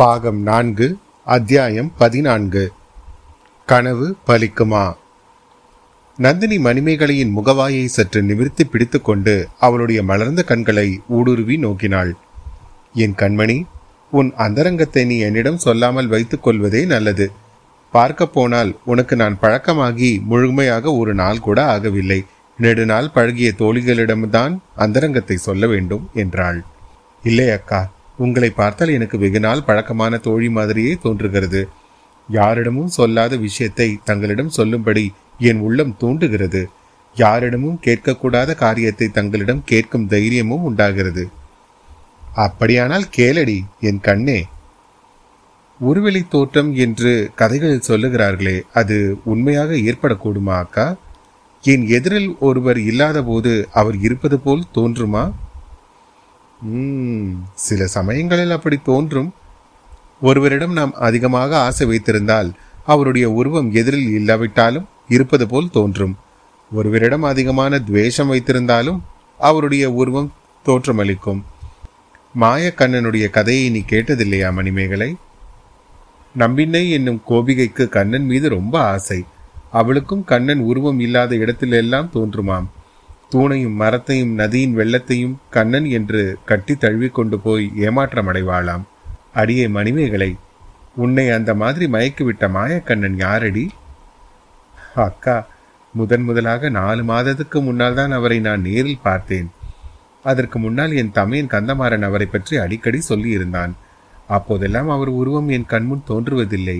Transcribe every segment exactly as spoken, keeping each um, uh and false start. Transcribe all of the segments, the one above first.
பாகம் நான்கு, அத்தியாயம் பதினான்கு. கனவு பலிக்குமா? நந்தினி மணிமேகலையின் முகவாயை சற்று நிமிர்த்தி பிடித்துக்கொண்டு அவளுடைய மலர்ந்த கண்களை ஊடுருவி நோக்கினாள். என் கண்மணி, உன் அந்தரங்கத்தை நீ என்னிடம் சொல்லாமல் வைத்துக் கொள்வதே நல்லது. பார்க்க போனால் உனக்கு நான் பழக்கமாகி முழுமையாக ஒரு நாள் கூட ஆகவில்லை. நெடுநாள் பழகிய தோழிகளிடம்தான் அந்தரங்கத்தை சொல்ல வேண்டும் என்றாள். இல்லை அக்கா, உங்களை பார்த்தால் எனக்கு வெகுநாள் பழக்கமான தோழி மாதிரியே தோன்றுகிறது. யாரிடமும் சொல்லாத விஷயத்தை தங்களிடம் சொல்லும்படி என் உள்ளம் தூண்டுகிறது. யாரிடமும் கேட்கக்கூடாத காரியத்தை தங்களிடம் கேட்கும் தைரியமும் உண்டாகிறது. அப்படியானால் கேளடி என் கண்ணே. ஒருவெளி தோற்றம் என்று கதைகளில் சொல்லுகிறார்களே, அது உண்மையாக ஏற்படக்கூடுமா அக்கா? என் எதிரில் ஒருவர் இல்லாத போது அவர் இருப்பது போல் தோன்றுமா? சில சமயங்களில் அப்படி தோன்றும். ஒருவரிடம் நாம் அதிகமாக ஆசை வைத்திருந்தால் அவருடைய உருவம் எதிரில் இல்லாவிட்டாலும் இருப்பது போல் தோன்றும். ஒருவரிடம் அதிகமான துவேஷம் வைத்திருந்தாலும் அவருடைய உருவம் தோற்றமளிக்கும். மாயக்கண்ணனுடைய கதையை நீ கேட்டதில்லையா மணிமேகலை? நம்பினை என்னும் கோபிகைக்கு கண்ணன் மீது ரொம்ப ஆசை. அவளுக்கும் கண்ணன் உருவம் இல்லாத இடத்திலெல்லாம் தோன்றுமாம். தூணையும் மரத்தையும் நதியின் வெள்ளத்தையும் கண்ணன் என்று கட்டி தழுவிக்கொண்டு போய் ஏமாற்றமடைவாளாம். அடியே மணிமேகலை, உன்னை அந்த மாதிரி மயக்கிவிட்ட மாயக்கண்ணன் யாரடி? அக்கா, முதன் முதலாக நாலு மாதத்துக்கு முன்னால் தான் அவரை நான் நேரில் பார்த்தேன். அதற்கு முன்னால் என் தமையன் கந்தமாறன் அவரை பற்றி அடிக்கடி சொல்லியிருந்தான். அப்போதெல்லாம் அவர் உருவம் என் கண்முன் தோன்றுவதில்லை.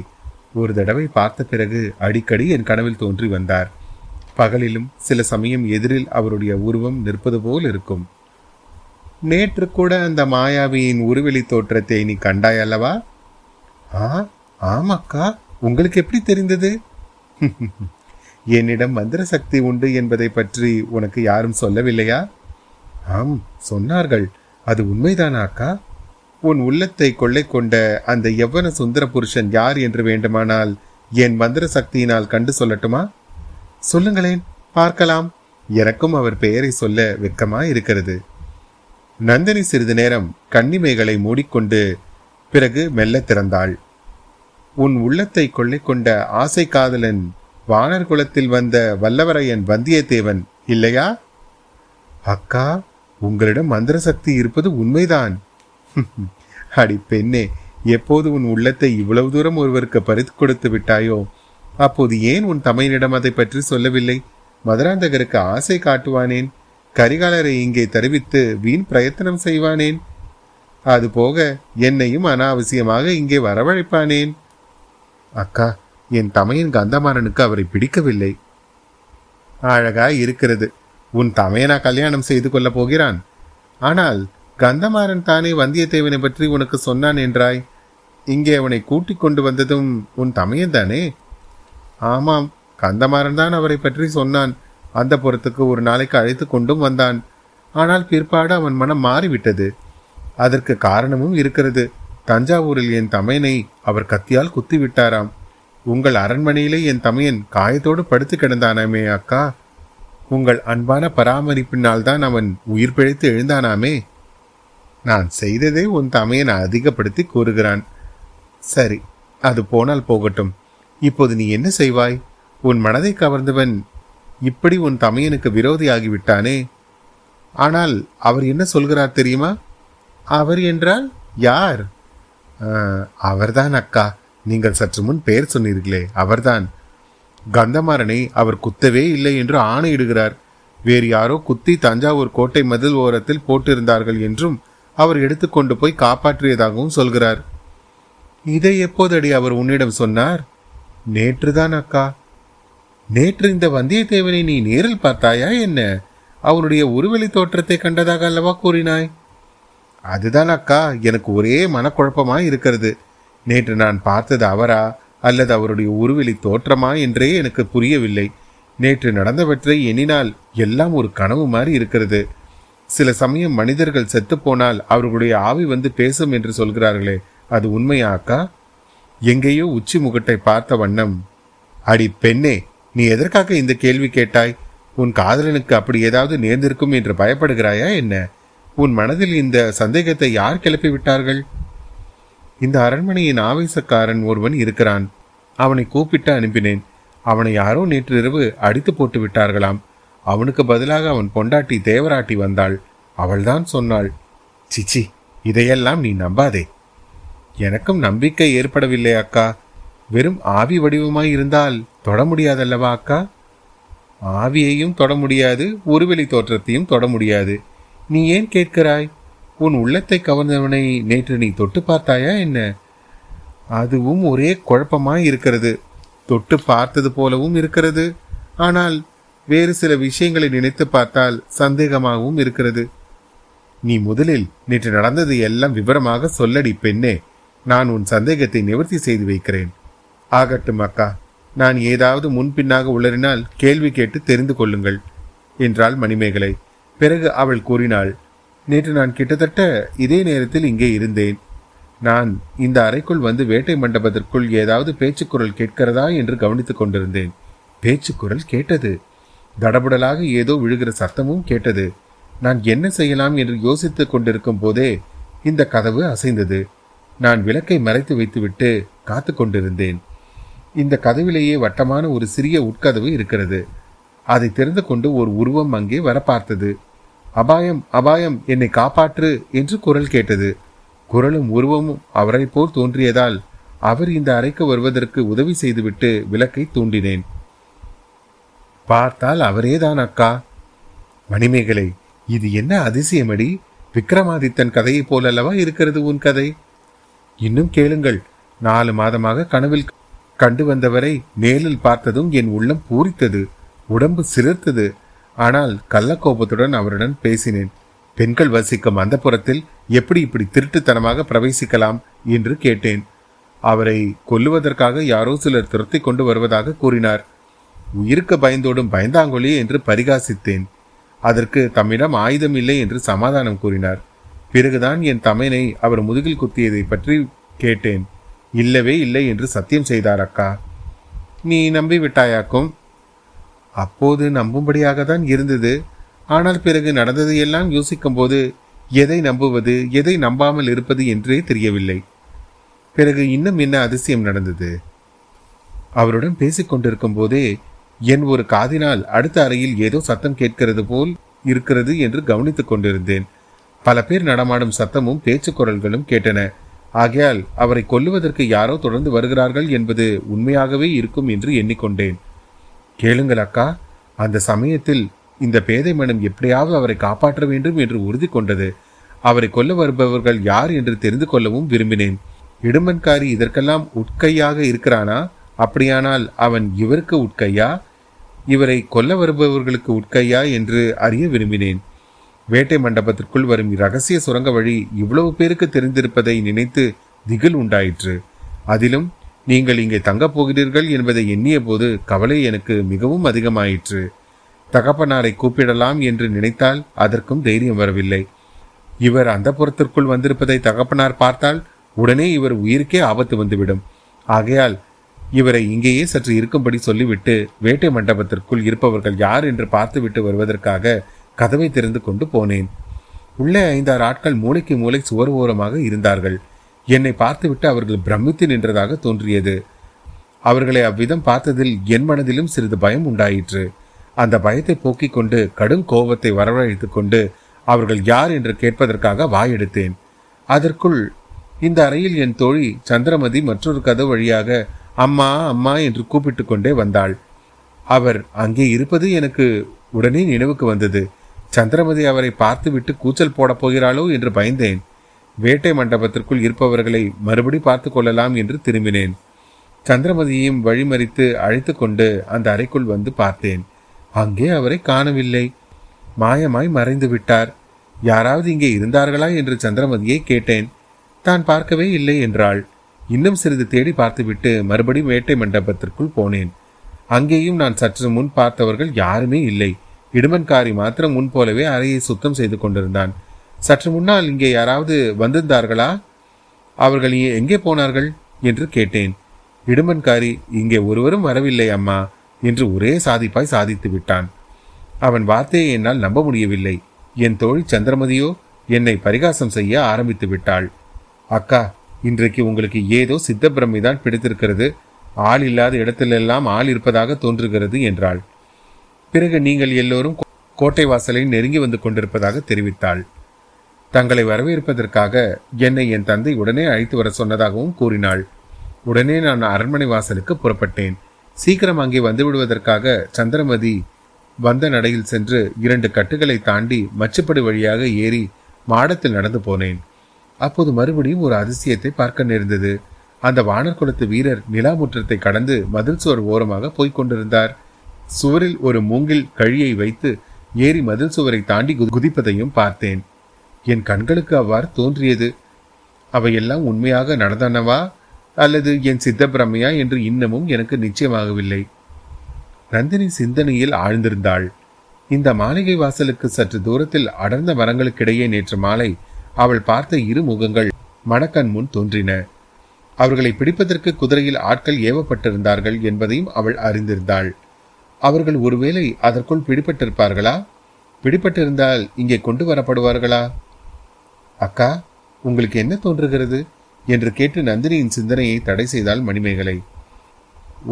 ஒரு தடவை பார்த்த பிறகு அடிக்கடி என் கனவில் தோன்றி வந்தார். பகலிலும் சில சமயம் எதிரில் அவருடைய உருவம் நிற்பது போல் இருக்கும். நேற்று கூட அந்த மாயாவியின் உருவெளி தோற்றத்தை நீ கண்டாய் அல்லவா? ஆ, ஆமாக்கா, உங்களுக்கு எப்படி தெரிந்தது? என்னிடம் மந்திர சக்தி உண்டு என்பதை பற்றி உனக்கு யாரும் சொல்லவில்லையா? ஆம், சொன்னார்கள். அது உண்மைதானா அக்கா? உன் உள்ளத்தை கொள்ளை கொண்ட அந்த எவ்வன சுந்தர புருஷன் யார் என்று வேண்டுமானால் என் மந்திர சக்தியினால் கண்டு சொல்லட்டுமா? சொல்லுங்களேன், பார்க்கலாம். எனக்கும் அவர் பெயரை சொல்ல வெக்கமாய் இருக்கிறது. நந்தினி சிறிது நேரம் கண்ணிமைகளை மூடிக்கொண்டு பிறகு மெல்ல திறந்தாள். உன் உள்ளத்தை கொள்ளை கொண்ட ஆசை காதலன் வானர் குலத்தில் வந்த வல்லவரையன் வந்தியத்தேவன் இல்லையா? அக்கா, உங்களிடம் மந்திர சக்தி இருப்பது உண்மைதான். அடி பெண்ணே, எப்போது உன் உள்ளத்தை இவ்வளவு தூரம் ஒருவருக்கு பறித்து கொடுத்து விட்டாயோ அப்போது ஏன் உன் தமையனிடம் அதை பற்றி சொல்லவில்லை? மதுராந்தகருக்கு ஆசை காட்டுவானேன், கரிகாலரை இங்கே தெரிவித்து வீண் பிரயத்தனம் செய்வானேன், அதுபோக என்னையும் அனாவசியமாக இங்கே வரவழைப்பானேன். அக்கா, என் தமையன் கந்தமாறனுக்கு அவரை பிடிக்கவில்லை. அழகாய் இருக்கிறது. உன் தமையனா கல்யாணம் செய்து கொள்ள போகிறான். ஆனால் கந்தமாறன் தானே வந்தியத்தேவனை பற்றி உனக்கு சொன்னான் என்றாய். இங்கே அவனை கூட்டிக் கொண்டு வந்ததும் உன் தமையன் தானே? ஆமாம், கந்தமாறன் தான் அவரை பற்றி சொன்னான். அந்த புறத்துக்கு ஒரு நாளைக்கு அழைத்து கொண்டும் வந்தான். ஆனால் பிற்பாடு அவன் மனம் மாறிவிட்டது. அதற்கு காரணமும் இருக்கிறது. தஞ்சாவூரில் என் தமையனை அவர் கத்தியால் குத்திவிட்டாராம். உங்கள் அரண்மனையிலே என் தமையன் காயத்தோடு படுத்து கிடந்தானாமே அக்கா. உங்கள் அன்பான பராமரிப்பினால் தான் அவன் உயிர் பிழைத்து எழுந்தானாமே. நான் செய்ததை உன் தமையன் அதிகப்படுத்தி கூறுகிறான். சரி, அது போனால் போகட்டும். இப்போது நீ என்ன செய்வாய்? உன் மனதை கவர்ந்தவன் இப்படி உன் தமையனுக்கு விரோதியாகிவிட்டானே. ஆனால் அவர் என்ன சொல்கிறார் தெரியுமா? அவர் என்றால் யார்? அவர்தான் அக்கா, நீங்கள் சற்று முன் பெயர் சொன்னீர்களே, அவர்தான். கந்தமாறனை அவர் குத்தவே இல்லை என்று ஆணையிடுகிறார். வேறு யாரோ குத்தி தஞ்சாவூர் கோட்டை மதில் ஓரத்தில் போட்டிருந்தார்கள் என்றும் அவர் எடுத்துக்கொண்டு போய் காப்பாற்றியதாகவும் சொல்கிறார். இதை எப்போதடி அவர் உன்னிடம் சொன்னார்? நேற்றுதான் அக்கா. நேற்று இந்த வந்தியத்தேவனை நீ நேரில் பார்த்தாயா என்ன? அவனுடைய ஒருவெளி தோற்றத்தை கண்டதாக அல்லவா கூறினாய்? அதுதான் அக்கா, எனக்கு ஒரே மனக்குழப்பமாய் இருக்கிறது. நேற்று நான் பார்த்தது அவரா அல்லது அவருடைய ஒருவெளி தோற்றமா என்றே எனக்கு புரியவில்லை. நேற்று நடந்தவற்றை எண்ணினால் எல்லாம் ஒரு கனவு மாதிரி இருக்கிறது. சில சமயம் மனிதர்கள் செத்துப்போனால் அவர்களுடைய ஆவி வந்து பேசும் என்று சொல்கிறார்களே, அது உண்மையா அக்கா? எங்கேயோ உச்சி முகட்டை பார்த்த வண்ணம். அடி பெண்ணே, நீ எதற்காக இந்த கேள்வி கேட்டாய்? உன் காதலனுக்கு அப்படி ஏதாவது நேர்ந்திருக்கும் என்று பயப்படுகிறாயா என்ன? உன் மனதில் இந்த சந்தேகத்தை யார் கிளப்பி விட்டார்கள்? இந்த அரண்மனையின் ஆவேசக்காரன் ஒருவன் இருக்கிறான். அவனை கூப்பிட்டு அனுப்பினேன். அவனை யாரோ நேற்றிரவு அடித்து போட்டு விட்டார்களாம். அவனுக்கு பதிலாக அவன் பொண்டாட்டி தேவராட்டி வந்தாள். அவள்தான் சொன்னாள், சிச்சி, இதையெல்லாம் நீ நம்பாதே. எனக்கும் நம்பிக்கை ஏற்படவில்லை அக்கா. வெறும் ஆவி வடிவமாய் இருந்தால் தொட முடியாதல்லவா அக்கா? ஆவியையும் தொட முடியாது, ஒருவெளி தோற்றத்தையும் தொட முடியாது. நீ ஏன் கேட்கிறாய்? உன் உள்ளத்தை கவர்ந்தவனை நேற்று நீ தொட்டு பார்த்தாயா என்ன? அதுவும் ஒரே குழப்பமாய் இருக்கிறது. தொட்டு பார்த்தது போலவும் இருக்கிறது, ஆனால் வேறு சில விஷயங்களை நினைத்து பார்த்தால் சந்தேகமாகவும் இருக்கிறது. நீ முதலில் நேற்று நடந்தது எல்லாம் விவரமாக சொல்லடி பெண்ணே. நான் உன் சந்தேகத்தை நிவர்த்தி செய்து வைக்கிறேன். ஆகட்டும் அக்கா, நான் ஏதாவது முன்பின்னாக உளறினால் கேள்வி கேட்டு தெரிந்து கொள்ளுங்கள் என்றாள் மணிமேகலை. பிறகு அவள் கூறினாள், நேற்று நான் கிட்டத்தட்ட இதே நேரத்தில் இங்கே இருந்தேன். நான் இந்த அறைக்குள் வந்து வேட்டை மண்டபத்திற்குள் ஏதாவது பேச்சுக்குரல் கேட்கிறதா என்று கவனித்து கொண்டிருந்தேன். பேச்சுக்குரல் கேட்டது. தடபுடலாக ஏதோ விழுகிற சத்தமும் கேட்டது. நான் என்ன செய்யலாம் என்று யோசித்து கொண்டிருக்கும் போதே இந்த கதவு அசைந்தது. நான் விளக்கை மறைத்து வைத்துவிட்டு காத்து கொண்டிருந்தேன். இந்த கதவிலேயே வட்டமான ஒரு சிறிய உட்கதவு இருக்கிறது. அதை திறந்து கொண்டு ஒரு உருவம் அங்கே வர பார்த்தது. அபாயம், அபாயம், என்னை காப்பாற்று என்று குரல் கேட்டது. குரலும் உருவமும் அவரை போல் தோன்றியதால் அவர் இந்த அறைக்கு வருவதற்கு உதவி செய்துவிட்டு விளக்கை தூண்டினேன். பார்த்தால் அவரேதான் அக்கா. மணிமேகலை, இது என்ன அதிசயமடி! விக்ரமாதித்தன் கதையை போலல்லவா இருக்கிறது உன் கதை? இன்னும் கேளுங்கள். நாலு மாதமாக கனவில் கண்டு வந்தவரை நேரில் பார்த்ததும் என் உள்ளம் பூரித்தது, உடம்பு சிலிர்த்தது. ஆனால் கள்ளக்கோபத்துடன் அவருடன் பேசினேன். பெண்கள் வசிக்கும் அந்த புறத்தில் எப்படி இப்படி திருட்டுத்தனமாக பிரவேசிக்கலாம் என்று கேட்டேன். அவரை கொல்லுவதற்காக யாரோ சிலர் துரத்தி கொண்டு வருவதாக கூறினார். உயிருக்கு பயந்தோடும் பயந்தாங்கொழி என்று பரிகாசித்தேன். அதற்கு தம்மிடம் ஆயுதம் இல்லை என்று சமாதானம் கூறினார். பிறகுதான் என் தமையனை அவர் முதுகில் குத்தியதை பற்றி கேட்டேன். இல்லவே இல்லை என்று சத்தியம் செய்தார் அக்கா. நீ நம்பி விட்டாயாக்கும். அப்போது நம்பும்படியாக தான் இருந்தது. ஆனால் பிறகு நடந்ததையெல்லாம் யோசிக்கும் போது எதை நம்புவது, எதை நம்பாமல் இருப்பது என்றே தெரியவில்லை. பிறகு இன்னும் என்ன அதிசயம் நடந்தது? அவருடன் பேசிக்கொண்டிருக்கும் போதே என் ஒரு காதினால் அடுத்த அறையில் ஏதோ சத்தம் கேட்கிறது போல் இருக்கிறது என்று கவனித்துக் கொண்டிருந்தேன். பல பேர் நடமாடும் சத்தமும் பேச்சு குரல்களும் கேட்டன. ஆகையால் அவரை கொல்லுவதற்கு யாரோ தொடர்ந்து வருகிறார்கள் என்பது உண்மையாகவே இருக்கும் என்று எண்ணிக்கொண்டேன். கேளுங்கள் அக்கா, அந்த சமயத்தில் இந்த பேதை மனம் எப்படியாவது அவரை காப்பாற்ற வேண்டும் என்று உறுதி கொண்டது. அவரை கொல்ல வருபவர்கள் யார் என்று தெரிந்து கொள்ளவும் விரும்பினேன். இடுமன்காரி இதற்கெல்லாம் உட்கையாக இருக்கிறானா? அப்படியானால் அவன் இவருக்கு உட்கையா, இவரை கொல்ல வருபவர்களுக்கு உட்கையா என்று அறிய விரும்பினேன். வேட்டை மண்டபத்திற்குள் வரும் இரகசிய சுரங்க வழி இவ்வளவு பேருக்கு தெரிந்திருப்பதை நினைத்து திகில் உண்டாயிற்று. அதிலும் நீங்கள் இங்கே தங்கப் போகிறீர்கள் என்பதை எண்ணிய போது கவலை எனக்கு மிகவும் அதிகமாயிற்று. தகப்பனாரை கூப்பிடலாம் என்று நினைத்தால் அதற்கும் தைரியம் வரவில்லை. இவர் அந்த புறத்திற்குள் வந்திருப்பதை தகப்பனார் பார்த்தால் உடனே இவர் உயிருக்கே ஆபத்து வந்துவிடும். ஆகையால் இவரை இங்கேயே சற்று இருக்கும்படி சொல்லிவிட்டு வேட்டை மண்டபத்திற்குள் இருப்பவர்கள் யார் என்று பார்த்துவிட்டு வருவதற்காக கதவை திறந்து கொண்டு போனேன். உள்ளே ஐந்தாறு ஆட்கள் மூளைக்கு மூளை சுவர் ஓரமாக இருந்தார்கள். என்னை பார்த்துவிட்டு அவர்கள் பிரமித்து நின்றதாக தோன்றியது. அவர்களை அவ்விதம் பார்த்ததில் என் மனதிலும் சிறிது பயம் உண்டாயிற்று. அந்த பயத்தை போக்கிக் கொண்டு கடும் கோபத்தை வரவழைத்து கொண்டு அவர்கள் யார் என்று கேட்பதற்காக வாயெடுத்தேன். அதற்குள் இந்த அறையில் என் தோழி சந்திரமதி மற்றொரு கதவு வழியாக அம்மா, அம்மா என்று கூப்பிட்டு கொண்டே வந்தாள். அவர் அங்கே இருப்பது எனக்கு உடனே நினைவுக்கு வந்தது. சந்திரமதி அவரை பார்த்துவிட்டு கூச்சல் போடப் போகிறாளோ என்று பயந்தேன். வேட்டை மண்டபத்திற்குள் இருப்பவர்களை மறுபடி பார்த்து கொள்ளலாம் என்று திரும்பினேன். சந்திரமதியையும் வழிமறித்து அழைத்து கொண்டு அந்த அறைக்குள் வந்து பார்த்தேன். அங்கே அவரை காணவில்லை. மாயமாய் மறைந்து விட்டார். யாராவது இங்கே இருந்தார்களா என்று சந்திரமதியை கேட்டேன். தான் பார்க்கவே இல்லை என்றாள். இன்னும் சிறிது தேடி பார்த்துவிட்டு மறுபடியும் வேட்டை மண்டபத்திற்குள் போனேன். அங்கேயும் நான் சற்று முன் பார்த்தவர்கள் யாருமே இல்லை. இடுமன்காரி மாத்திரம் முன் போலவே அறையை சுத்தம் செய்து கொண்டிருந்தான். சற்று முன்னால் இங்கே யாராவது வந்திருந்தார்களா? அவர்கள் எங்கே போனார்கள் என்று கேட்டேன். இடுமன்காரி, இங்கே ஒருவரும் வரவில்லை அம்மா என்று ஒரே சாதிப்பாய் சாதித்து விட்டான். அவன் வார்த்தையை என்னால் நம்ப முடியவில்லை. என் தோழி சந்திரமதியோ என்னை பரிகாசம் செய்ய ஆரம்பித்து விட்டாள். அக்கா, இன்றைக்கு உங்களுக்கு ஏதோ சித்தப்பிரமைதான் பிடித்திருக்கிறது. ஆள் இல்லாத இடத்திலெல்லாம் ஆள் இருப்பதாக தோன்றுகிறது என்றாள். பிறகு நீங்கள் எல்லோரும் கோட்டை வாசலை நெருங்கி வந்து கொண்டிருப்பதாக தெரிவித்தாள். தங்களை வரவேற்பதற்காக என்னை என் தந்தை உடனே அழைத்து வர சொன்னதாகவும் கூறினாள். உடனே நான் அரண்மனை வாசலுக்கு புறப்பட்டேன். சீக்கிரம் அங்கே வந்து விடுவதற்காக சந்திரமதி வந்த நடையில் சென்று இரண்டு கட்டுகளை தாண்டி மச்சுப்படி வழியாக ஏறி மாடத்தில் நடந்து போனேன். அப்போது மறுபடியும் ஒரு அதிசயத்தை பார்க்க நேர்ந்தது. அந்த வானர் குலத்து வீரர் நிலாமுற்றத்தை கடந்து மதில் சுவர் ஓரமாக போய்கொண்டிருந்தார். சுவரில் ஒரு மூங்கில் கழியை வைத்து ஏறி மதில் சுவரை தாண்டி குதிப்பதையும் பார்த்தேன். என் கண்களுக்கு அவ்வாறு தோன்றியது. அவையெல்லாம் உண்மையாக நடந்தனவா அல்லது என் சித்த பிரமையா என்று இன்னமும் எனக்கு நிச்சயமாகவில்லை. நந்தினி சிந்தனையில் ஆழ்ந்திருந்தாள். இந்த மாளிகை வாசலுக்கு சற்று தூரத்தில் அடர்ந்த மரங்களுக்கிடையே நேற்று மாலை அவள் பார்த்த இரு முகங்கள் மணக்கண் முன் தோன்றின. அவர்களை பிடிப்பதற்கு குதிரையில் ஆட்கள் ஏவப்பட்டிருந்தார்கள் என்பதையும் அவள் அறிந்திருந்தாள். அவர்கள் ஒருவேளை அதற்குள் பிடிபட்டிருப்பார்களா? பிடிபட்டிருந்தால் இங்கே கொண்டு வரப்படுவார்களா? அக்கா, உங்களுக்கு என்ன தோன்றுகிறது என்று கேட்டு நந்தினியின் சிந்தனையை தடை செய்தாள் மணிமேகலை.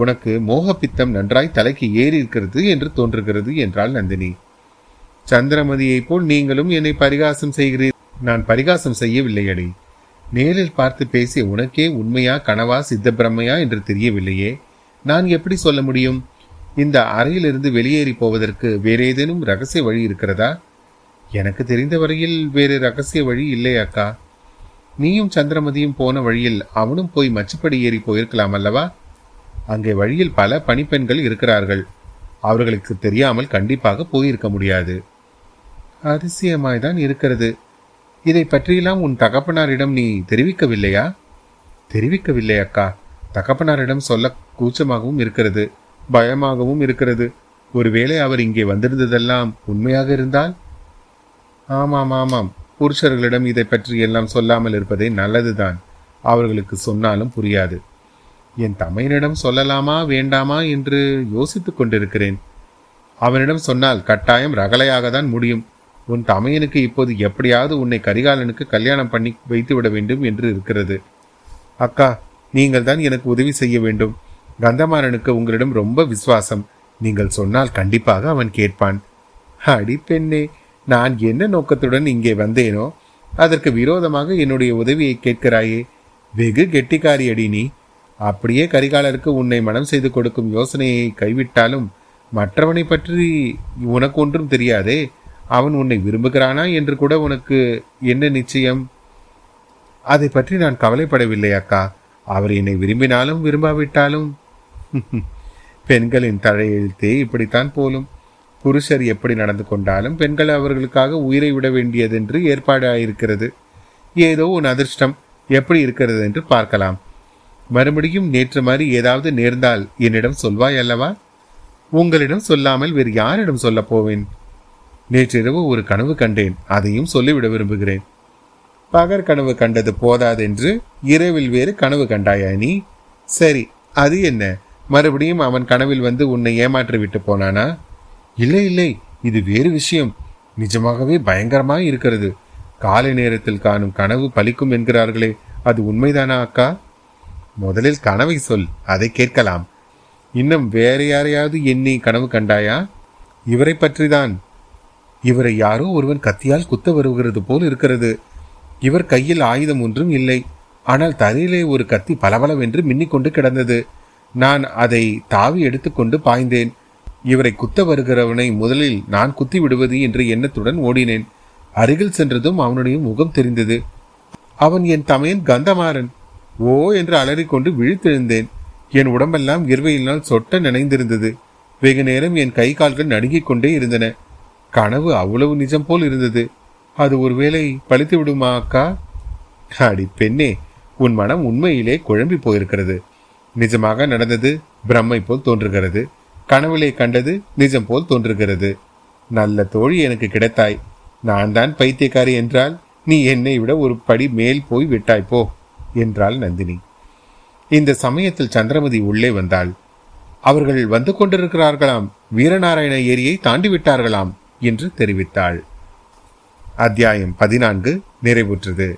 உனக்கு மோகப்பித்தம் நன்றாய் தலைக்கு ஏறி இருக்கிறது என்று தோன்றுகிறது என்றாள் நந்தினி. சந்திரமதியை போல் நீங்களும் என்னை பரிகாசம் செய்கிறீர்கள். நான் பரிகாசம் செய்யவில்லை அடி. நேரில் பார்த்து பேசிய உனக்கே உண்மையா கனவா சித்தப்பிரமையா என்று தெரியவில்லையே. நான் எப்படி சொல்ல முடியும்? இந்த அறையிலிருந்து வெளியேறி போவதற்கு வேற ஏதேனும் ரகசிய வழி இருக்கிறதா? எனக்கு தெரிந்த வரையில் வேறு ரகசிய வழி இல்லை அக்கா. நீயும் சந்திரமதியும் போன வழியில் அவனும் போய் மச்சுப்படி ஏறி போயிருக்கலாம் அல்லவா? அங்கே வழியில் பல பணிப்பெண்கள் இருக்கிறார்கள். அவர்களுக்கு தெரியாமல் கண்டிப்பாக போயிருக்க முடியாது. அதிசயமாய்தான் இருக்கிறது. இதை பற்றியெல்லாம் உன் தகப்பனாரிடம் நீ தெரிவிக்கவில்லையா? தெரிவிக்கவில்லை அக்கா. தகப்பனாரிடம் சொல்ல கூச்சமாகவும் இருக்கிறது, பயமாகவும் இருக்கிறது. ஒருவேளை அவர் இங்கே வந்திருந்ததெல்லாம் உண்மையாக இருந்தால்? ஆமாம் ஆமாம், புருஷர்களிடம் இதை பற்றி எல்லாம் சொல்லாமல் இருப்பதே நல்லதுதான். அவர்களுக்கு சொன்னாலும் புரியாது. என் தமையனிடம் சொல்லலாமா வேண்டாமா என்று யோசித்து கொண்டிருக்கிறேன். அவனிடம் சொன்னால் கட்டாயம் ரகலையாக தான் முடியும். உன் தமையனுக்கு இப்போது எப்படியாவது உன்னை கரிகாலனுக்கு கல்யாணம் பண்ணி வைத்துவிட வேண்டும் என்று இருக்கிறது. அக்கா, நீங்கள் தான் எனக்கு உதவி செய்ய வேண்டும். கந்தமாறனுக்கு உங்களிடம் ரொம்ப விசுவாசம். நீங்கள் சொன்னால் கண்டிப்பாக அவன் கேட்பான். அடி பெண்ணே, நான் என்ன நோக்கத்துடன் இங்கே வந்தேனோ அதற்கு விரோதமாக என்னுடைய உதவியை கேட்கிறாயே. வெகு கெட்டிக்காரி அடி நீ. அப்படியே கரிகாலருக்கு உன்னை மனம் செய்து கொடுக்கும் யோசனையை கைவிட்டாலும் மற்றவனை பற்றி உனக்கு ஒன்றும் தெரியாதே. அவன் உன்னை விரும்புகிறானா என்று கூட உனக்கு என்ன நிச்சயம்? அதை பற்றி நான் கவலைப்படவில்லை அக்கா. அவர் என்னை விரும்பினாலும் விரும்பாவிட்டாலும் பெண்களின் தலையெழுத்தே இப்படித்தான் போலும். புருஷர் எப்படி நடந்து கொண்டாலும் பெண்கள் அவர்களுக்காக உயிரை விட வேண்டியதென்று ஏற்பாடு ஆயிருக்கிறது. ஏதோ உன் அதிர்ஷ்டம் எப்படி இருக்கிறது என்று பார்க்கலாம். மறுபடியும் நேற்று மாதிரி ஏதாவது நேர்ந்தால் என்னிடம் சொல்வாய் அல்லவா? உங்களிடம் சொல்லாமல் வேறு யாரிடம் சொல்ல போவேன்? நேற்றிரவு ஒரு கனவு கண்டேன். அதையும் சொல்லிவிட விரும்புகிறேன். பகற் கனவு கண்டது போதாதென்று இரவில் வேறு கனவு கண்டாயா நீ? சரி, அது என்ன? மறுபடியும் அவன் கனவில் வந்து உன்னை ஏமாற்றி விட்டு போனானா? இல்லை இல்லை, இது வேறு விஷயம். நிஜமாகவே பயங்கரமாக இருக்கிறது. காலை நேரத்தில் காணும் கனவு பலிக்கும் என்கிறார்களே, அது உண்மைதானா அக்கா? முதலில் கனவை சொல், அதை கேட்கலாம். இன்னும் வேற யாரையாவது எண்ணி கனவு கண்டாயா? இவரை பற்றிதான். இவரை யாரோ ஒருவன் கத்தியால் குத்த வருகிறது போல் இருக்கிறது. இவர் கையில் ஆயுதம் ஒன்றும் இல்லை. ஆனால் தரையிலே ஒரு கத்தி பலபலவென்று மின்னிக்கொண்டு கிடந்தது. நான் அதை தாவி எடுத்துக்கொண்டு பாய்ந்தேன். இவரை குத்த வருகிறவனை முதலில் நான் குத்தி விடுவது என்ற எண்ணத்துடன் ஓடினேன். அருகில் சென்றதும் அவனுடைய முகம் தெரிந்தது. அவன் என் தமையன் கந்தமாறன். ஓ என்று அலறிக்கொண்டு விழித்தெழுந்தேன். என் உடம்பெல்லாம் வியர்வையினால் சொட்ட நினைந்திருந்தது. வெகு நேரம் என் கை கால்கள் நடுங்கிக் கொண்டே இருந்தன. கனவு அவ்வளவு நிஜம் போல் இருந்தது. அது ஒருவேளை பழித்து விடுமா அக்கா? அடி பெண்ணே, உன் மனம் உண்மையிலே குழம்பி போயிருக்கிறது. நிஜமாக நடந்தது பிரம்மை போல் தோன்றுகிறது. கனவுலே கண்டது நிஜம் போல் தோன்றுகிறது. நல்ல தோழி எனக்கு கிடைத்தாய். நான் தான் பைத்தியக்காரி என்றால் நீ என்னை விட ஒரு படி மேல் போய் விட்டாய் போ என்றாள் நந்தினி. இந்த சமயத்தில் சந்திரமதி உள்ளே வந்தாள். அவர்கள் வந்து கொண்டிருக்கிறார்களாம், வீரநாராயண ஏரியை தாண்டி விட்டார்களாம் என்று தெரிவித்தாள். அத்தியாயம் பதினான்கு நிறைவுற்றது.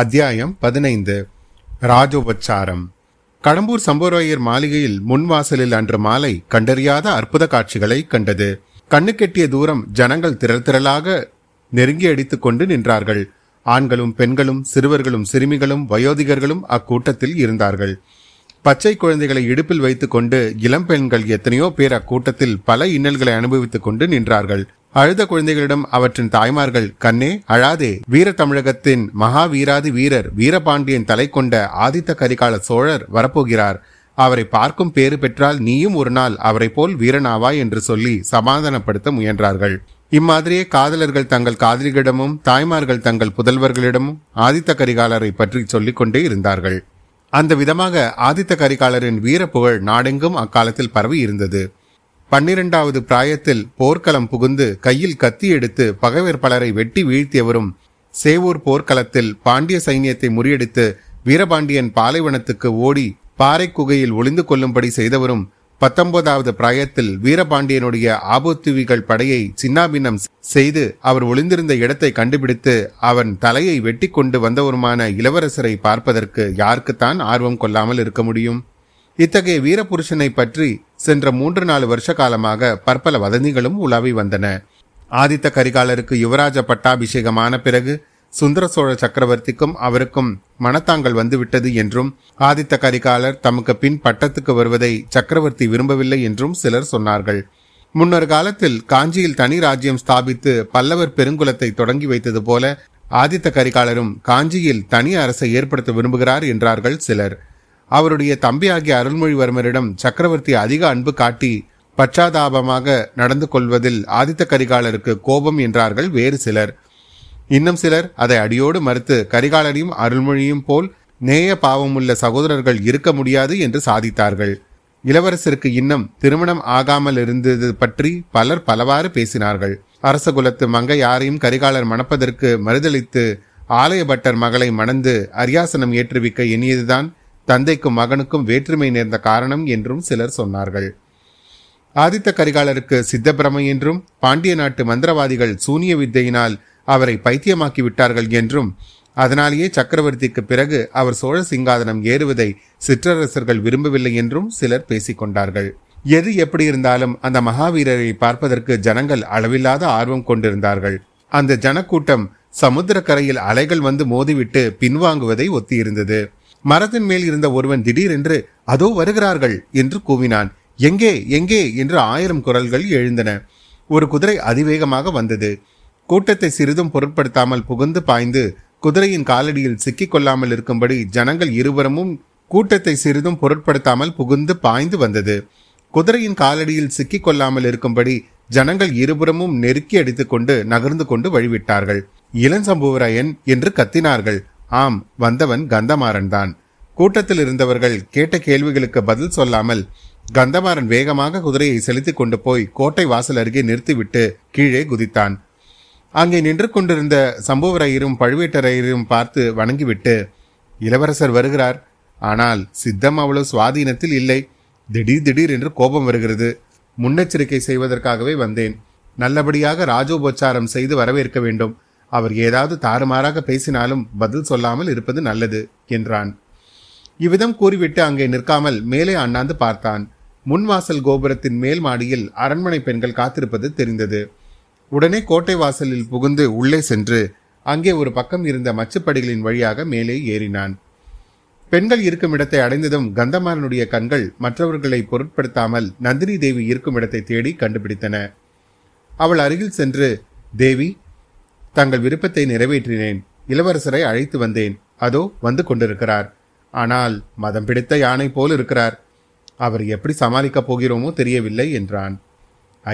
அத்தியாயம் பதினைந்து. ராஜோபச்சாரம். கடம்பூர் சம்புவராயர் மாளிகையில் முன்வாசலில் அன்று மாலை கண்டறியாத அற்புத காட்சிகளை கண்டது. கண்ணு கெட்டிய தூரம் ஜனங்கள் திரள் திரளாக நெருங்கி அடித்துக் கொண்டு நின்றார்கள். ஆண்களும் பெண்களும் சிறுவர்களும் சிறுமிகளும் வயோதிகர்களும் அக்கூட்டத்தில் இருந்தார்கள். பச்சை குழந்தைகளை இடுப்பில் வைத்துக் கொண்டு இளம் பெண்கள் எத்தனையோ பேர் அக்கூட்டத்தில் பல இன்னல்களை அனுபவித்துக் கொண்டு நின்றார்கள். அழுத குழந்தைகளிடம் அவற்றின் தாய்மார்கள், கண்ணே அழாதே, வீர தமிழகத்தின் மகாவீராதி வீரர் வீரபாண்டியன் தலை கொண்ட ஆதித்த கரிகால சோழர் வரப்போகிறார், அவரை பார்க்கும் பேறு பெற்றால் நீயும் ஒரு நாள் அவரை போல் வீரனாவாய் என்று சொல்லி சமாதானப்படுத்த முயன்றார்கள். இம்மாதிரியே காதலர்கள் தங்கள் காதலிகளிடமும் தாய்மார்கள் தங்கள் புதல்வர்களிடமும் ஆதித்த கரிகாலரை பற்றி சொல்லிக் கொண்டே இருந்தார்கள். அந்த விதமாக ஆதித்த கரிகாலரின் வீர புகழ் நாடெங்கும் அக்காலத்தில் பரவி இருந்தது. பன்னிரண்டாவது பிராயத்தில் போர்க்களம் புகுந்து கையில் கத்தி எடுத்து பகைவர் பலரை வெட்டி வீழ்த்தியவரும், சேவூர் போர்க்களத்தில் பாண்டிய சைன்யத்தை முறியடித்து வீரபாண்டியன் பாலைவனத்துக்கு ஓடி பாறை குகையில் ஒளிந்து கொள்ளும்படி செய்தவரும், பத்தொன்பதாவது பிராயத்தில் வீரபாண்டியனுடைய ஆபத்துவிகள் படையை சின்னாபின்னம் செய்து அவர் ஒளிந்திருந்த இடத்தை கண்டுபிடித்து அவன் தலையை வெட்டி கொண்டு வந்தவருமான இளவரசரை பார்ப்பதற்கு யாருக்குத்தான் ஆர்வம் கொள்ளாமல் இருக்க முடியும்? இத்தகைய வீரபுருஷனை பற்றி சென்ற மூன்று நாலு வருஷ காலமாக பற்பல வதந்திகளும் உலாவி வந்தன. ஆதித்த கரிகாலருக்கு யுவராஜ பட்டாபிஷேகமான பிறகு சுந்தர சோழ சக்கரவர்த்திக்கும் அவருக்கும் மனத்தாங்கல் வந்துவிட்டது என்றும், ஆதித்த கரிகாலர் தமக்கு பின் பட்டத்துக்கு வருவதை சக்கரவர்த்தி விரும்பவில்லை என்றும் சிலர் சொன்னார்கள். முன்னொரு காலத்தில் காஞ்சியில் தனி ராஜ்யம் ஸ்தாபித்து பல்லவர் பெருங்குலத்தை தொடங்கி வைத்தது போல ஆதித்த கரிகாலரும் காஞ்சியில் தனி அரசை ஏற்படுத்த விரும்புகிறார் என்றார்கள் சிலர். அவருடைய தம்பியாகிய அருள்மொழிவர்மரிடம் சக்கரவர்த்தி அதிக அன்பு காட்டி பச்சாதாபமாக நடந்து கொள்வதில் ஆதித்த கரிகாலருக்கு கோபம் என்றார்கள் வேறு சிலர். இன்னும் சிலர் அதை அடியோடு மறுத்து கரிகாலரையும் அருள்மொழியும் போல் நேய பாவமுள்ள சகோதரர்கள் இருக்க முடியாது என்று சாதித்தார்கள். இளவரசருக்கு இன்னும் திருமணம் ஆகாமல் இருந்தது பற்றி பலர் பலவாறு பேசினார்கள். அரச குலத்து மங்க யாரையும் கரிகாலர் மணப்பதற்கு மறுதளித்து ஆலயபட்டர் மகளை மணந்து அரியாசனம் ஏற்றுவிக்க எண்ணியதுதான் தந்தைக்கும் மகனுக்கும் வேற்றுமை நேர்ந்த காரணம் என்றும் சிலர் சொன்னார்கள். ஆதித்த கரிகாலருக்கு சித்தப்பிரமை என்றும், பாண்டிய நாட்டு மந்திரவாதிகள் சூனிய வித்தையினால் அவரை பைத்தியமாக்கி விட்டார்கள் என்றும், அதனாலேயே சக்கரவர்த்திக்கு பிறகு அவர் சோழ சிங்காதனம் ஏறுவதை சிற்றரசர்கள் விரும்பவில்லை என்றும் சிலர் பேசிக்கொண்டார்கள். எது எப்படி இருந்தாலும் அந்த மகாவீரரை பார்ப்பதற்கு ஜனங்கள் அளவில்லாத ஆர்வம் கொண்டிருந்தார்கள். அந்த ஜனக்கூட்டம் சமுத்திரக்கரையில் அலைகள் வந்து மோதிவிட்டு பின்வாங்குவதை ஒத்தியிருந்தது. மரத்தின் மேல் இருந்த ஒருவன் திடீரென்று அதோ வருகிறார்கள் என்று கூவினான். எங்கே எங்கே என்று ஆயிரம் குரல்கள் எழுந்தன. ஒரு குதிரை அதிவேகமாக வந்தது. கூட்டத்தை சிறிதும் பொருட்படுத்தாமல் புகுந்து பாய்ந்து குதிரையின் காலடியில் சிக்கிக்கொள்ளாமல் இருக்கும்படி ஜனங்கள் இருவரமும் கூட்டத்தை சிறிதும் பொருட்படுத்தாமல் புகுந்து பாய்ந்து வந்தது. குதிரையின் காலடியில் சிக்கிக்கொள்ளாமல் இருக்கும்படி ஜனங்கள் இருபுறமும் நெருக்கி அடித்துக்கொண்டு நகர்ந்து கொண்டு வழிவிட்டார்கள். இளஞ்சம்புவராயன் என்று கத்தினார்கள். ஆம், வந்தவன் கந்தமாறன் தான். கூட்டத்தில் இருந்தவர்கள் கேட்ட கேள்விகளுக்கு பதில் சொல்லாமல் கந்தமாறன் வேகமாக குதிரையை செலுத்தி கொண்டு போய் கோட்டை வாசல் அருகே நிறுத்திவிட்டு கீழே குதித்தான். அங்கே நின்று கொண்டிருந்த சம்புவரையரும் பழுவேட்டரையரும் பார்த்து வணங்கிவிட்டு, இளவரசர் வருகிறார், ஆனால் சித்தம் அவ்வளவு சுவாதீனத்தில் இல்லை, திடீர் திடீர் என்று கோபம் வருகிறது. முன்னெச்சரிக்கை செய்வதற்காகவே வந்தேன். நல்லபடியாக ராஜோபச்சாரம் செய்து வரவேற்க வேண்டும். அவர் ஏதாவது தாறுமாறாக பேசினாலும் பதில் சொல்லாமல் இருப்பது நல்லது என்றான். இவ்விதம் கூறிவிட்டு அங்கே நிற்காமல் மேலே அண்ணாந்து பார்த்தான். முன்வாசல் கோபுரத்தின் மேல் மாடியில் அரண்மனை பெண்கள் காத்திருப்பது தெரிந்தது. உடனே கோட்டை வாசலில் புகுந்து உள்ளே சென்று அங்கே ஒரு பக்கம் இருந்த மச்சுப்படிகளின் வழியாக மேலே ஏறினான். பெண்கள் இருக்கும் இடத்தை அடைந்ததும் கந்தமாறனுடைய கண்கள் மற்றவர்களை பொருட்படுத்தாமல் நந்தினி தேவி இருக்கும் இடத்தை தேடி கண்டுபிடித்தன. அவள் அருகில் சென்று, தேவி, தங்கள் விருப்பத்தை நிறைவேற்றினேன். இளவரசரை அழைத்து வந்தேன். அதோ வந்து கொண்டிருக்கிறார். ஆனால் மதம் பிடித்த யானை போல் இருக்கிறார். அவர் எப்படி சமாளிக்கப் போகிறோமோ தெரியவில்லை என்றான்.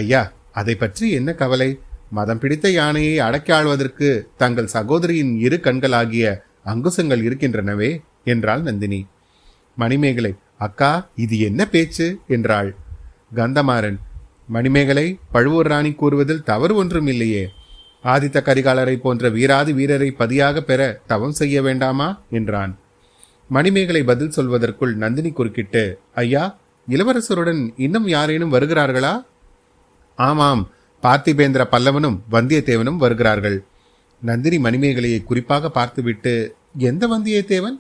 ஐயா, அதை பற்றி என்ன கவலை? மதம் பிடித்த யானையை அடக்கி ஆள்வதற்கு தங்கள் சகோதரியின் இரு கண்களாகிய அங்குசங்கள் இருக்கின்றனவே என்றாள் நந்தினி. மணிமேகலை, அக்கா, இது என்ன பேச்சு என்றாள். கந்தமாறன், மணிமேகலை, பழுவூர் ராணி கூறுவதில் தவறு ஒன்றும் இல்லையே. ஆதித்த கரிகாலரை போன்ற வீராதி வீரரை பதியாக பெற தவம் செய்ய வேண்டாமா என்றான். மணிமேகலை பதில் சொல்வதற்குள் நந்தினி குறுக்கிட்டு, ஐயா, இளவரசருடன் இன்னும் யாரேனும் வருகிறார்களா? ஆமாம், பார்த்திபேந்திர பல்லவனும் வந்தியத்தேவனும் வருகிறார்கள். நந்தினி மணிமேகலையை குறிப்பாக பார்த்துவிட்டு, எந்த வந்தியத்தேவன்?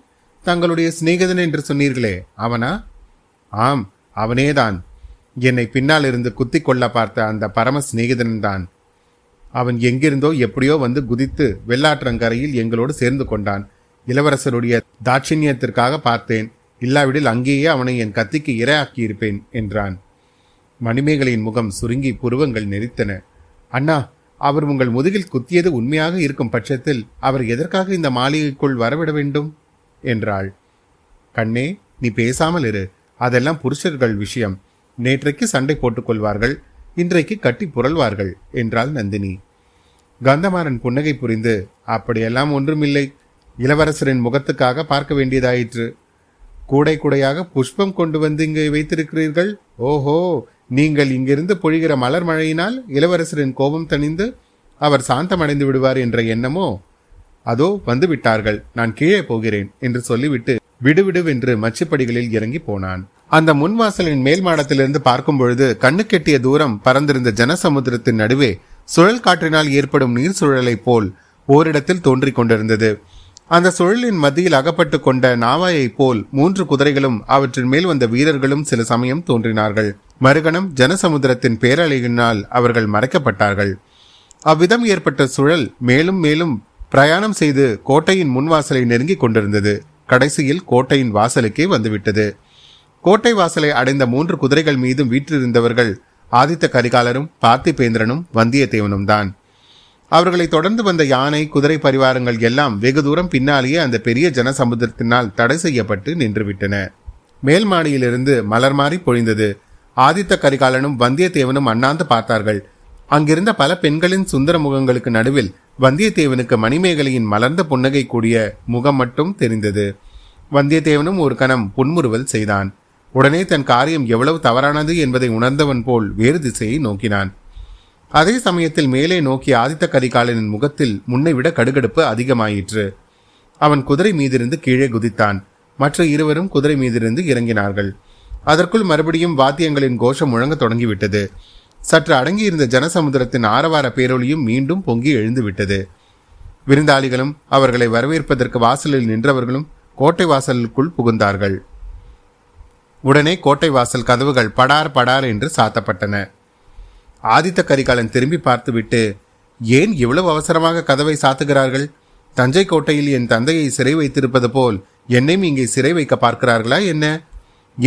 தங்களுடைய சிநேகிதன் என்று சொன்னீர்களே, அவனா? ஆம், அவனேதான். என்னை பின்னால் இருந்து குத்தி கொள்ள பார்த்த அந்த பரம சிநேகிதன்தான். அவன் எங்கிருந்தோ எப்படியோ வந்து குதித்து வெள்ளாற்றங்கரையில் எங்களோடு சேர்ந்து கொண்டான். இளவரசருடைய தாட்சிண்யத்திற்காக பார்த்தேன். இல்லாவிடில் அங்கேயே அவனை என் கத்திக்கு இரையாக்கியிருப்பேன் என்றான். மணிமேகலையின் முகம் சுருங்கி புருவங்கள் நெறித்தன. அண்ணா, அவர் உங்கள் முதுகில் குத்தியது உண்மையாக இருக்கும் பட்சத்தில் அவர் எதற்காக இந்த மாளிகைக்குள் வரவிட வேண்டும் என்றாள். கண்ணே, நீ பேசாமல் இரு. அதெல்லாம் புருஷர்கள் விஷயம். நேற்றைக்கு சண்டை போட்டுக் கொள்வார்கள், இன்றைக்கு கட்டி புரள்வார்கள் என்றாள் நந்தினி. கந்தமாறன் புன்னகை புரிந்து, அப்படியெல்லாம் ஒன்றுமில்லை. இளவரசரின் முகத்துக்காக பார்க்க வேண்டியதாயிற்று. கூடை கூடையாக புஷ்பம் கொண்டு வந்து இங்கே வைத்திருக்கிறீர்கள். ஓஹோ, நீங்கள் இங்கிருந்து பொழிகிற மலர் மழையினால் இளவரசரின் கோபம் தணிந்து அவர் சாந்தமடைந்து விடுவார் என்ற எண்ணமோ? அதோ வந்து விட்டார்கள், நான் கீழே போகிறேன் என்று சொல்லிவிட்டு விடுவிடுவென்று மச்சுப்படிகளில் இறங்கி போனான். அந்த முன்வாசலின் மேல் மாடத்திலிருந்து பார்க்கும் பொழுது கண்ணு கெட்டிய தூரம் பறந்திருந்த ஜனசமுத்திரத்தின் நடுவே சுழல் காற்றினால் ஏற்படும் நீர் சுழலை போல் ஓரிடத்தில் தோன்றிக் கொண்டிருந்தது. அந்த சுழலின் மத்தியில் அகப்பட்டு கொண்ட நாவாயை போல் மூன்று குதிரைகளும் அவற்றின் மேல் வந்த வீரர்களும் சில சமயம் தோன்றினார்கள். மறுகணம் ஜனசமுத்திரத்தின் பேரலையினால் அவர்கள் மறைக்கப்பட்டார்கள். அவ்விதம் ஏற்பட்ட சுழல் மேலும் மேலும் பிரயாணம் செய்து கோட்டையின் முன்வாசலை நெருங்கி கொண்டிருந்தது. கடைசியில் கோட்டையின் வாசலுக்கே வந்துவிட்டது. கோட்டை வாசலை அடைந்த மூன்று குதிரைகள் மீதும் வீற்றிருந்தவர்கள் ஆதித்த கரிகாலரும் பார்த்திபேந்திரனும் வந்தியத்தேவனும் தான். அவர்களை தொடர்ந்து வந்த யானை குதிரை பரிவாரங்கள் எல்லாம் வெகு தூரம் பின்னாலேயே அந்த பெரிய ஜனசமுத்திரத்தினால் தடை செய்யப்பட்டு நின்றுவிட்டன. மேல் மாடியிலிருந்து மலர் மாறி பொழிந்தது. ஆதித்த கரிகாலனும் வந்தியத்தேவனும் அண்ணாந்து பார்த்தார்கள். அங்கிருந்த பல பெண்களின் சுந்தர முகங்களுக்கு நடுவில் வந்தியத்தேவனுக்கு மணிமேகலையின் மலர்ந்த புன்னகை கூடிய முகம் மட்டும் தெரிந்தது. வந்தியத்தேவனும் ஒரு கணம் புன்முறுவல் செய்தான். உடனே தன் காரியம் எவ்வளவு தவறானது என்பதை உணர்ந்தவன் போல் வேறு திசையை நோக்கினான். அதே சமயத்தில் மேலே நோக்கி ஆதித்த கரிகாலனின் முகத்தில் முன்னை விட கடுகடுப்பு அதிகமாயிற்று. அவன் குதிரை மீதிருந்து கீழே குதித்தான். மற்ற இருவரும் குதிரை மீதிருந்து இறங்கினார்கள். அதற்குள் மறுபடியும் வாத்தியங்களின் கோஷம் முழங்க தொடங்கிவிட்டது. சற்று அடங்கியிருந்த ஜனசமுத்திரத்தின் ஆரவார பேரொலியும் மீண்டும் பொங்கி எழுந்துவிட்டது. விருந்தாளிகளும் அவர்களை வரவேற்பதற்கு வாசலில் நின்றவர்களும் கோட்டை வாசலுக்குள் புகுந்தார்கள். உடனே கோட்டை வாசல் கதவுகள் படார் படார் என்று சாத்தப்பட்டன. ஆதித்த கரிகாலன் திரும்பி பார்த்துவிட்டு, ஏன் இவ்வளவு அவசரமாக கதவை சாத்துகிறார்கள்? தஞ்சை கோட்டையில் என் தந்தையை சிறை வைத்திருப்பது போல் என்னையும் இங்கே சிறை வைக்க பார்க்கிறார்களா என்ன?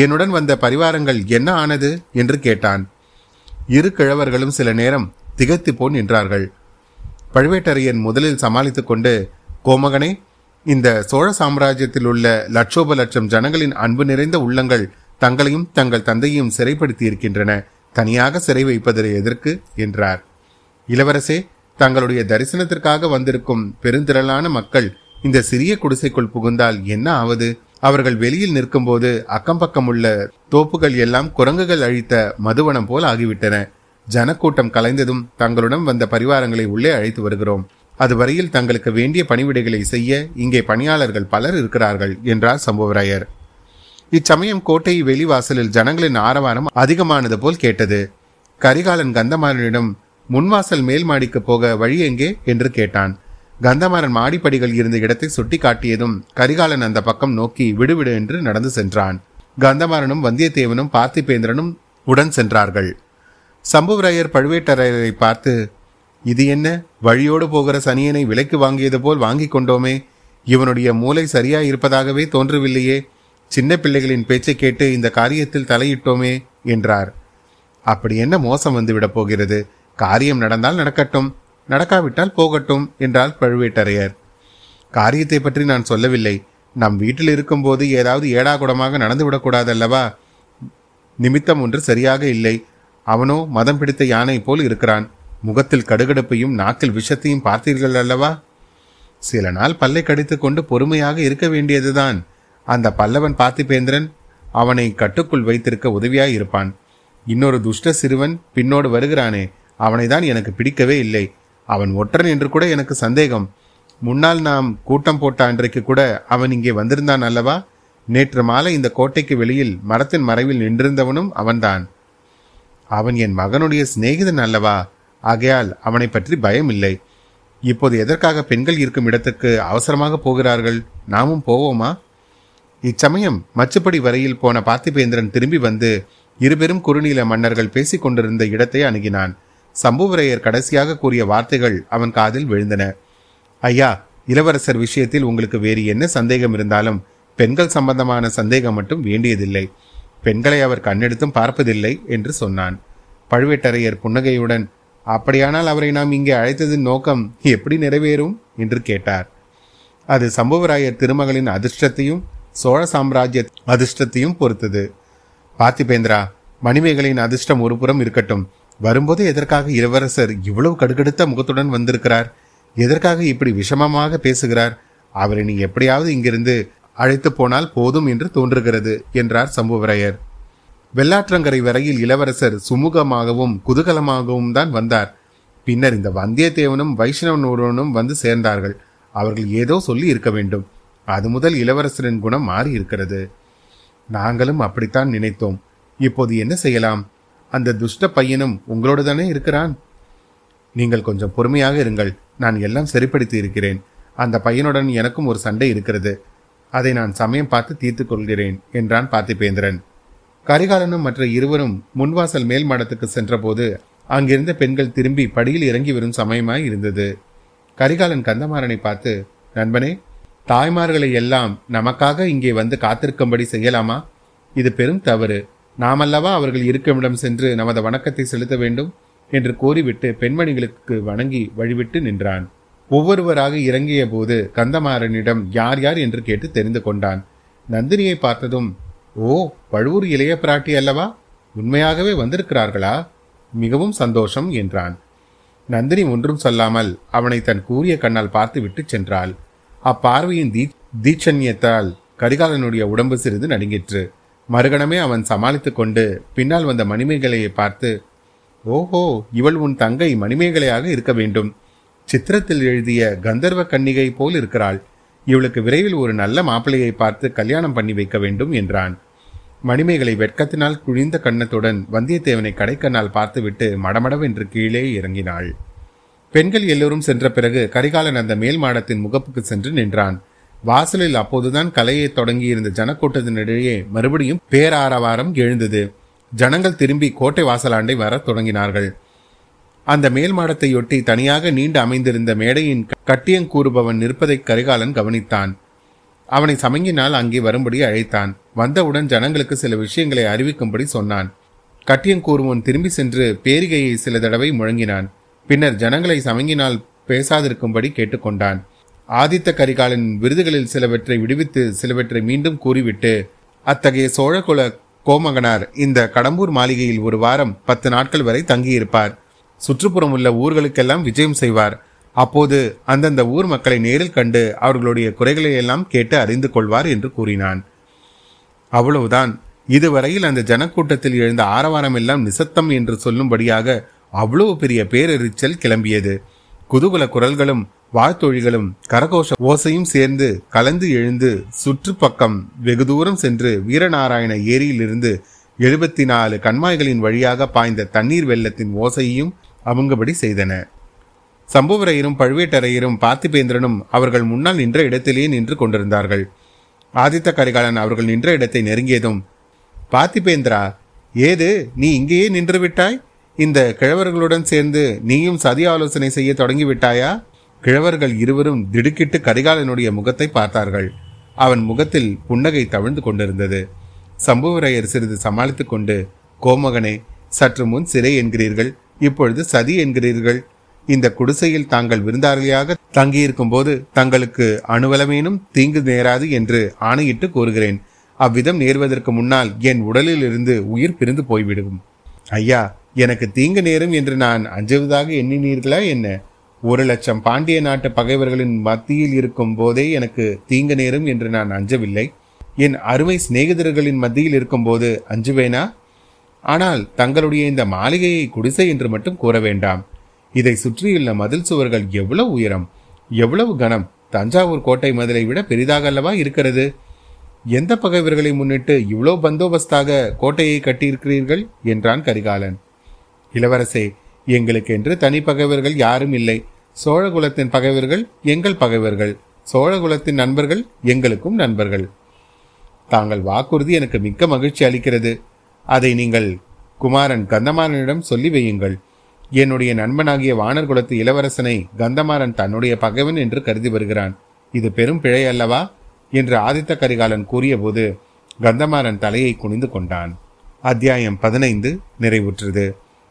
என்னுடன் வந்த பரிவாரங்கள் என்ன ஆனது என்று கேட்டான். இரு கிழவர்களும் சில நேரம் திகைத்து போன் நின்றார்கள். பழுவேட்டரையன் முதலில் சமாளித்து கொண்டு, கோமகனே, இந்த சோழ சாம்ராஜ்யத்தில் உள்ள லட்சோப லட்சம் ஜனங்களின் அன்பு நிறைந்த உள்ளங்கள் தங்களையும் தங்கள் தந்தையையும் சிறைப்படுத்தி இருக்கின்றன. தனியாக சிறை வைப்பதை எதற்கு என்றார். இளவரசே, தங்களுடைய தரிசனத்திற்காக வந்திருக்கும் பெருந்திரளான மக்கள் இந்த சிறிய குடிசைக்குள் புகுந்தால் என்ன ஆவது? அவர்கள் வெளியில் நிற்கும் போது அக்கம் பக்கம் உள்ள தோப்புகள் எல்லாம் குரங்குகள் அழித்த மதுவனம் போல் ஆகிவிட்டன. ஜனக்கூட்டம் கலைந்ததும் தங்களுடன் வந்த பரிவாரங்களை உள்ளே அழைத்து வருகிறோம். அதுவரையில் தங்களுக்கு வேண்டிய பணிவிடைகளை செய்ய இங்கே பணியாளர்கள் பலர் இருக்கிறார்கள் என்றார் சம்புவராயர். இச்சமயம் கோட்டை வெளிவாசலில் ஜனங்களின் ஆரவாரம் அதிகமானது போல் கேட்டது. கரிகாலன் கந்தமாறனிடம் முன்வாசல் மேல் மாடிக்கு போக வழி எங்கே என்று கேட்டான். கந்தமாறன் மாடிப்படிகள் இருந்த இடத்தை சுட்டி காட்டியதும் கரிகாலன் அந்த பக்கம் நோக்கி விடுவிடு என்று நடந்து சென்றான். கந்தமாறனும் வந்தியத்தேவனும் பார்த்திபேந்திரனும் உடன் சென்றார்கள். சம்புவராயர் பழுவேட்டரையரை பார்த்து, இது என்ன, வழியோடு போகிற சனியனை விலைக்கு வாங்கியது போல் வாங்கி கொண்டோமே. இவனுடைய மூளை சரியாயிருப்பதாகவே தோன்றவில்லையே. சின்ன பிள்ளைகளின் பேச்சை கேட்டு இந்த காரியத்தில் தலையிட்டோமே என்றார். அப்படி என்ன மோசம் வந்துவிடப் போகிறது? காரியம் நடந்தால் நடக்கட்டும், நடக்காவிட்டால் போகட்டும் என்றார் பழுவேட்டரையர். காரியத்தை பற்றி நான் சொல்லவில்லை. நம் வீட்டில் இருக்கும்போது ஏதாவது ஏடாகுடமாக நடந்துவிடக்கூடாதல்லவா? நிமித்தம் ஒன்று சரியாக இல்லை. அவனோ மதம் பிடித்த யானை போல் இருக்கிறான். முகத்தில் கடுகடுப்பையும் நாக்கில் விஷத்தையும் பார்த்தீர்கள் அல்லவா? சில நாள் பல்லை கடித்து கொண்டு பொறுமையாக இருக்க வேண்டியதுதான். அந்த பல்லவன் பார்த்திபேந்திரன் அவனை கட்டுக்குள் வைத்திருக்க உதவியாய் இருப்பான். இன்னொரு துஷ்ட சிறுவன் பின்னோடு வருகிறானே, அவனை தான் எனக்கு பிடிக்கவே இல்லை. அவன் ஒற்றன் என்று கூட எனக்கு சந்தேகம். முன்னால் நாம் கூட்டம் போட்ட அன்றைக்கு கூட அவன் இங்கே வந்திருந்தான் அல்லவா? நேற்று மாலை இந்த கோட்டைக்கு வெளியில் மரத்தின் மறைவில் நின்றிருந்தவனும் அவன்தான். அவன் என் மகனுடைய சிநேகிதன் அல்லவா? ஆகையால் அவனை பற்றி பயம் இல்லை. இப்போது எதற்காக பெண்கள் இருக்கும் இடத்துக்கு அவசரமாக போகிறார்கள்? நாமும் போவோமா? இச்சமயம் மச்சுப்படி வரையில் போன பார்த்திபேந்திரன் திரும்பி வந்து இருபெரும் குறுநீல மன்னர்கள் பேசிக் கொண்டிருந்த இடத்தை அணுகினான். சம்புவரையர் கடைசியாக கூறிய வார்த்தைகள் அவன் காதில் விழுந்தன. ஐயா, இளவரசர் விஷயத்தில் உங்களுக்கு வேறு என்ன சந்தேகம் இருந்தாலும் பெண்கள் சம்பந்தமான சந்தேகம் மட்டும் வேண்டியதில்லை. பெண்களை அவர் கண்ணெடுத்தும் பார்ப்பதில்லை என்று சொன்னான். பழுவேட்டரையர் புன்னகையுடன், அப்படியானால் அவரை நாம் இங்கே அழைத்ததின் நோக்கம் எப்படி நிறைவேறும் என்று கேட்டார். அது சம்புவராயர் திருமகளின் அதிர்ஷ்டத்தையும் சோழ சாம்ராஜ்ய அதிர்ஷ்டத்தையும் பொறுத்தது. பார்த்திபேந்திரா, மணிமேகலையின் அதிர்ஷ்டம் ஒரு புறம் இருக்கட்டும், வரும்போது எதற்காக இளவரசர் இவ்வளவு கடுகடுத்த முகத்துடன் வந்திருக்கிறார்? எதற்காக இப்படி விஷமமாக பேசுகிறார்? அவரை நீ எப்படியாவது இங்கிருந்து அழைத்து போனால் போதும் என்று தோன்றுகிறது என்றார் சம்புவரையர். வெள்ளாற்றங்கரை வரையில் இளவரசர் சுமூகமாகவும் குதூகலமாகவும் தான் வந்தார். பின்னர் இந்த வந்தியத்தேவனும் வைஷ்ணவன் ஒருவனும் வந்து சேர்ந்தார்கள். அவர்கள் ஏதோ சொல்லி இருக்க வேண்டும். அது முதல் இளவரசரின் குணம் மாறி இருக்கிறது. நாங்களும் அப்படித்தான் நினைத்தோம். இப்போது என்ன செய்யலாம்? அந்த துஷ்ட பையனும் உங்களோடு தானே இருக்கிறான். நீங்கள் கொஞ்சம் பொறுமையாக இருங்கள். நான் எல்லாம் சரிப்படுத்தி இருக்கிறேன். அந்த பையனுடன் எனக்கும் ஒரு சண்டை இருக்கிறது. அதை நான் சமயம் பார்த்து தீர்த்து கொள்கிறேன் என்றான் பார்த்திபேந்திரன். கரிகாலனும் மற்ற இருவரும் முன்வாசல் மேல் மாடத்துக்கு சென்றபோது அங்கிருந்த பெண்கள் திரும்பி படியில் இறங்கி வரும் சமயமாய் இருந்தது. கரிகாலன் கந்தமாறனை பார்த்து, நண்பனே, தாய்மார்களை எல்லாம் நமக்காக இங்கே வந்து காத்திருக்கும்படி செய்யலாமா? இது பெரும் தவறு. நாமல்லவா அவர்கள் இருக்குமிடம் சென்று நமது வணக்கத்தை செலுத்த வேண்டும் என்று கூறிவிட்டு பெண்மணிகளுக்கு வணங்கி வழிவிட்டு நின்றான். ஒவ்வொருவராக இறங்கிய போது கந்தமாறனிடம் யார் யார் என்று கேட்டு தெரிந்து கொண்டான். நந்தினியை பார்த்ததும், ஓ, பழுவூர் இளைய பிராட்டி அல்லவா, உண்மையாகவே வந்திருக்கிறார்களா? மிகவும் சந்தோஷம் என்றான். நந்தினி ஒன்றும் சொல்லாமல் அவனை தன் கூரிய கண்ணால் பார்த்து விட்டு சென்றாள். அப்பார்வையின் தீ தீட்சண்யத்தால் கரிகாலனுடைய உடம்பு சிறிது நடுங்கிற்று. மறுகணமே அவன் சமாளித்து கொண்டு பின்னால் வந்த மணிமேகலையை பார்த்து, ஓஹோ, இவள் உன் தங்கை மணிமேகலையாக இருக்க வேண்டும். சித்திரத்தில் எழுதிய கந்தர்வ கன்னிகை போல் இருக்கிறாள். இவளுக்கு விரைவில் ஒரு நல்ல மாப்பிள்ளையை பார்த்து கல்யாணம் பண்ணி வைக்க வேண்டும் என்றான். மணிமேகலை வெட்கத்தினால் குழிந்த கண்ணத்துடன் வந்தியத்தேவனை கடைக்கண்ணால் பார்த்துவிட்டு மடமடவென்று கீழே இறங்கினாள். பெண்கள் எல்லோரும் சென்ற பிறகு கரிகாலன் அந்த மேல் மாடத்தின் முகப்புக்கு சென்று நின்றான். வாசலில் அப்போதுதான் கலையை தொடங்கியிருந்த ஜனக்கூட்டத்தினிடையே மறுபடியும் பேராரவாரம் எழுந்தது. ஜனங்கள் திரும்பி கோட்டை வாசலாண்டை வர தொடங்கினார்கள். அந்த மேல் மாடத்தையொட்டி தனியாக நீண்டு அமைந்திருந்த மேடையின் கட்டியங்கூறுபவன் நிற்பதை கரிகாலன் கவனித்தான். அவனை சமங்கினால் அங்கே வரும்படி அழைத்தான். வந்தவுடன் ஜனங்களுக்கு சில விஷயங்களை அறிவிக்கும்படி சொன்னான். கட்டியங்கூறுவன் திரும்பி சென்று பேரிகையை சில தடவை முழங்கினான். பின்னர் ஜனங்களை சமங்கினால் பேசாதிருக்கும்படி கேட்டுக்கொண்டான். ஆதித்த கரிகாலன் விருதுகளில் சிலவற்றை விடுவித்து சிலவற்றை மீண்டும் கூறிவிட்டு, அத்தகைய சோழகுல கோமகனார் இந்த கடம்பூர் மாளிகையில் ஒரு வாரம் பத்து நாட்கள் வரை தங்கியிருப்பார். சுற்றுப்புறம் உள்ள ஊர்களுக்கெல்லாம் விஜயம் செய்வார். அப்போது அந்தந்த ஊர் மக்களை நேரில் கண்டு அவர்களுடைய குறைகளை எல்லாம் கேட்டு அறிந்து கொள்வார் என்று கூறினான். அவ்வளவுதான். இதுவரையில் அந்த ஜனக்கூட்டத்தில் எழுந்த ஆரவாரம் எல்லாம் நிசத்தம் என்று சொல்லும்படியாக அவ்வளவு பெரிய பேரெரிச்சல் கிளம்பியது. குதூகல குரல்களும் வாழ்த்தொழிகளும் கரகோஷ ஓசையும் சேர்ந்து கலந்து எழுந்து சுற்றுப்பக்கம் வெகு தூரம் சென்று வீரநாராயண ஏரியிலிருந்து எழுபத்தி நாலு கண்மாய்களின் வழியாக பாய்ந்த தண்ணீர் வெள்ளத்தின் ஓசையையும் அவங்கபடி செய்தன. சம்புவரையரும் பழுவேட்டரையரும் பார்த்திபேந்திரனும் அவர்கள் முன்னால் நின்ற இடத்திலேயே நின்று கொண்டிருந்தார்கள். ஆதித்த கரிகாலன் அவர்கள் நின்ற இடத்தை நெருங்கியதும், பார்த்திபேந்திரா, ஏது நீ இங்கேயே நின்று விட்டாய்? இந்த கிழவர்களுடன் சேர்ந்து நீயும் சதி ஆலோசனை செய்ய தொடங்கிவிட்டாயா? கிழவர்கள் இருவரும் திடுக்கிட்டு கரிகாலனுடைய முகத்தை பார்த்தார்கள். அவன் முகத்தில் புன்னகை தவிழ்ந்து கொண்டிருந்தது. சம்புவரையர் சிறிது சமாளித்து கொண்டு, கோமகனே, சற்று முன் சிறை என்கிறீர்கள், இப்பொழுது சதி என்கிறீர்கள். இந்த குடிசையில் தாங்கள் விருந்தாளியாக தங்கியிருக்கும் போது தங்களுக்கு அணுவலமேனும் தீங்கு நேராது என்று ஆணையிட்டு கூறுகிறேன். அவ்விதம் நேர்வதற்கு முன்னால் என் உடலில் இருந்து உயிர் பிரிந்து போய்விடும். ஐயா, எனக்கு தீங்கு நேரும் என்று நான் அஞ்சுவதாக எண்ணினீர்களா என்ன? ஒரு லட்சம் பாண்டிய நாட்டு பகைவர்களின் மத்தியில் இருக்கும் போதே எனக்கு தீங்கு நேரும் என்று நான் அஞ்சவில்லை. என் அருமை சிநேகிதர்களின் மத்தியில் இருக்கும்போது அஞ்சுவேனா? ஆனால் தங்களுடைய இந்த மாளிகையை குடிசை என்று மட்டும் கூற வேண்டாம். இதை சுற்றியுள்ள மதில் சுவர்கள் எவ்வளவு உயரம், எவ்வளவு கனம்! தஞ்சாவூர் கோட்டை மதிலை விட பெரிதாக அல்லவா இருக்கிறது? எந்த பகைவர்களை முன்னிட்டு இவ்வளோ பந்தோபஸ்தாக கோட்டையை கட்டியிருக்கிறீர்கள் என்றான் கரிகாலன். இளவரசே, எங்களுக்கு என்று தனி பகைவர்கள் யாரும் இல்லை. சோழகுலத்தின் பகைவர்கள் எங்கள் பகைவர்கள், சோழகுலத்தின் நண்பர்கள் எங்களுக்கும் நண்பர்கள். தாங்கள் வாக்குறுதி எனக்கு மிக்க மகிழ்ச்சி அளிக்கிறது. அதை நீங்கள் குமாரன் கந்தமாறனிடம் சொல்லி வையுங்கள். என்னுடைய நண்பனாகிய வானர்குலத்து இளவரசனை கந்தமாறன் தன்னுடைய பகைவன் என்று கருதி வருகிறான். இது பெரும் பிழை அல்லவா என்று ஆதித்த கரிகாலன் கூறிய போது கந்தமாறன் தலையை குனிந்து கொண்டான். அத்தியாயம் பதினைந்து நிறைவுற்றது.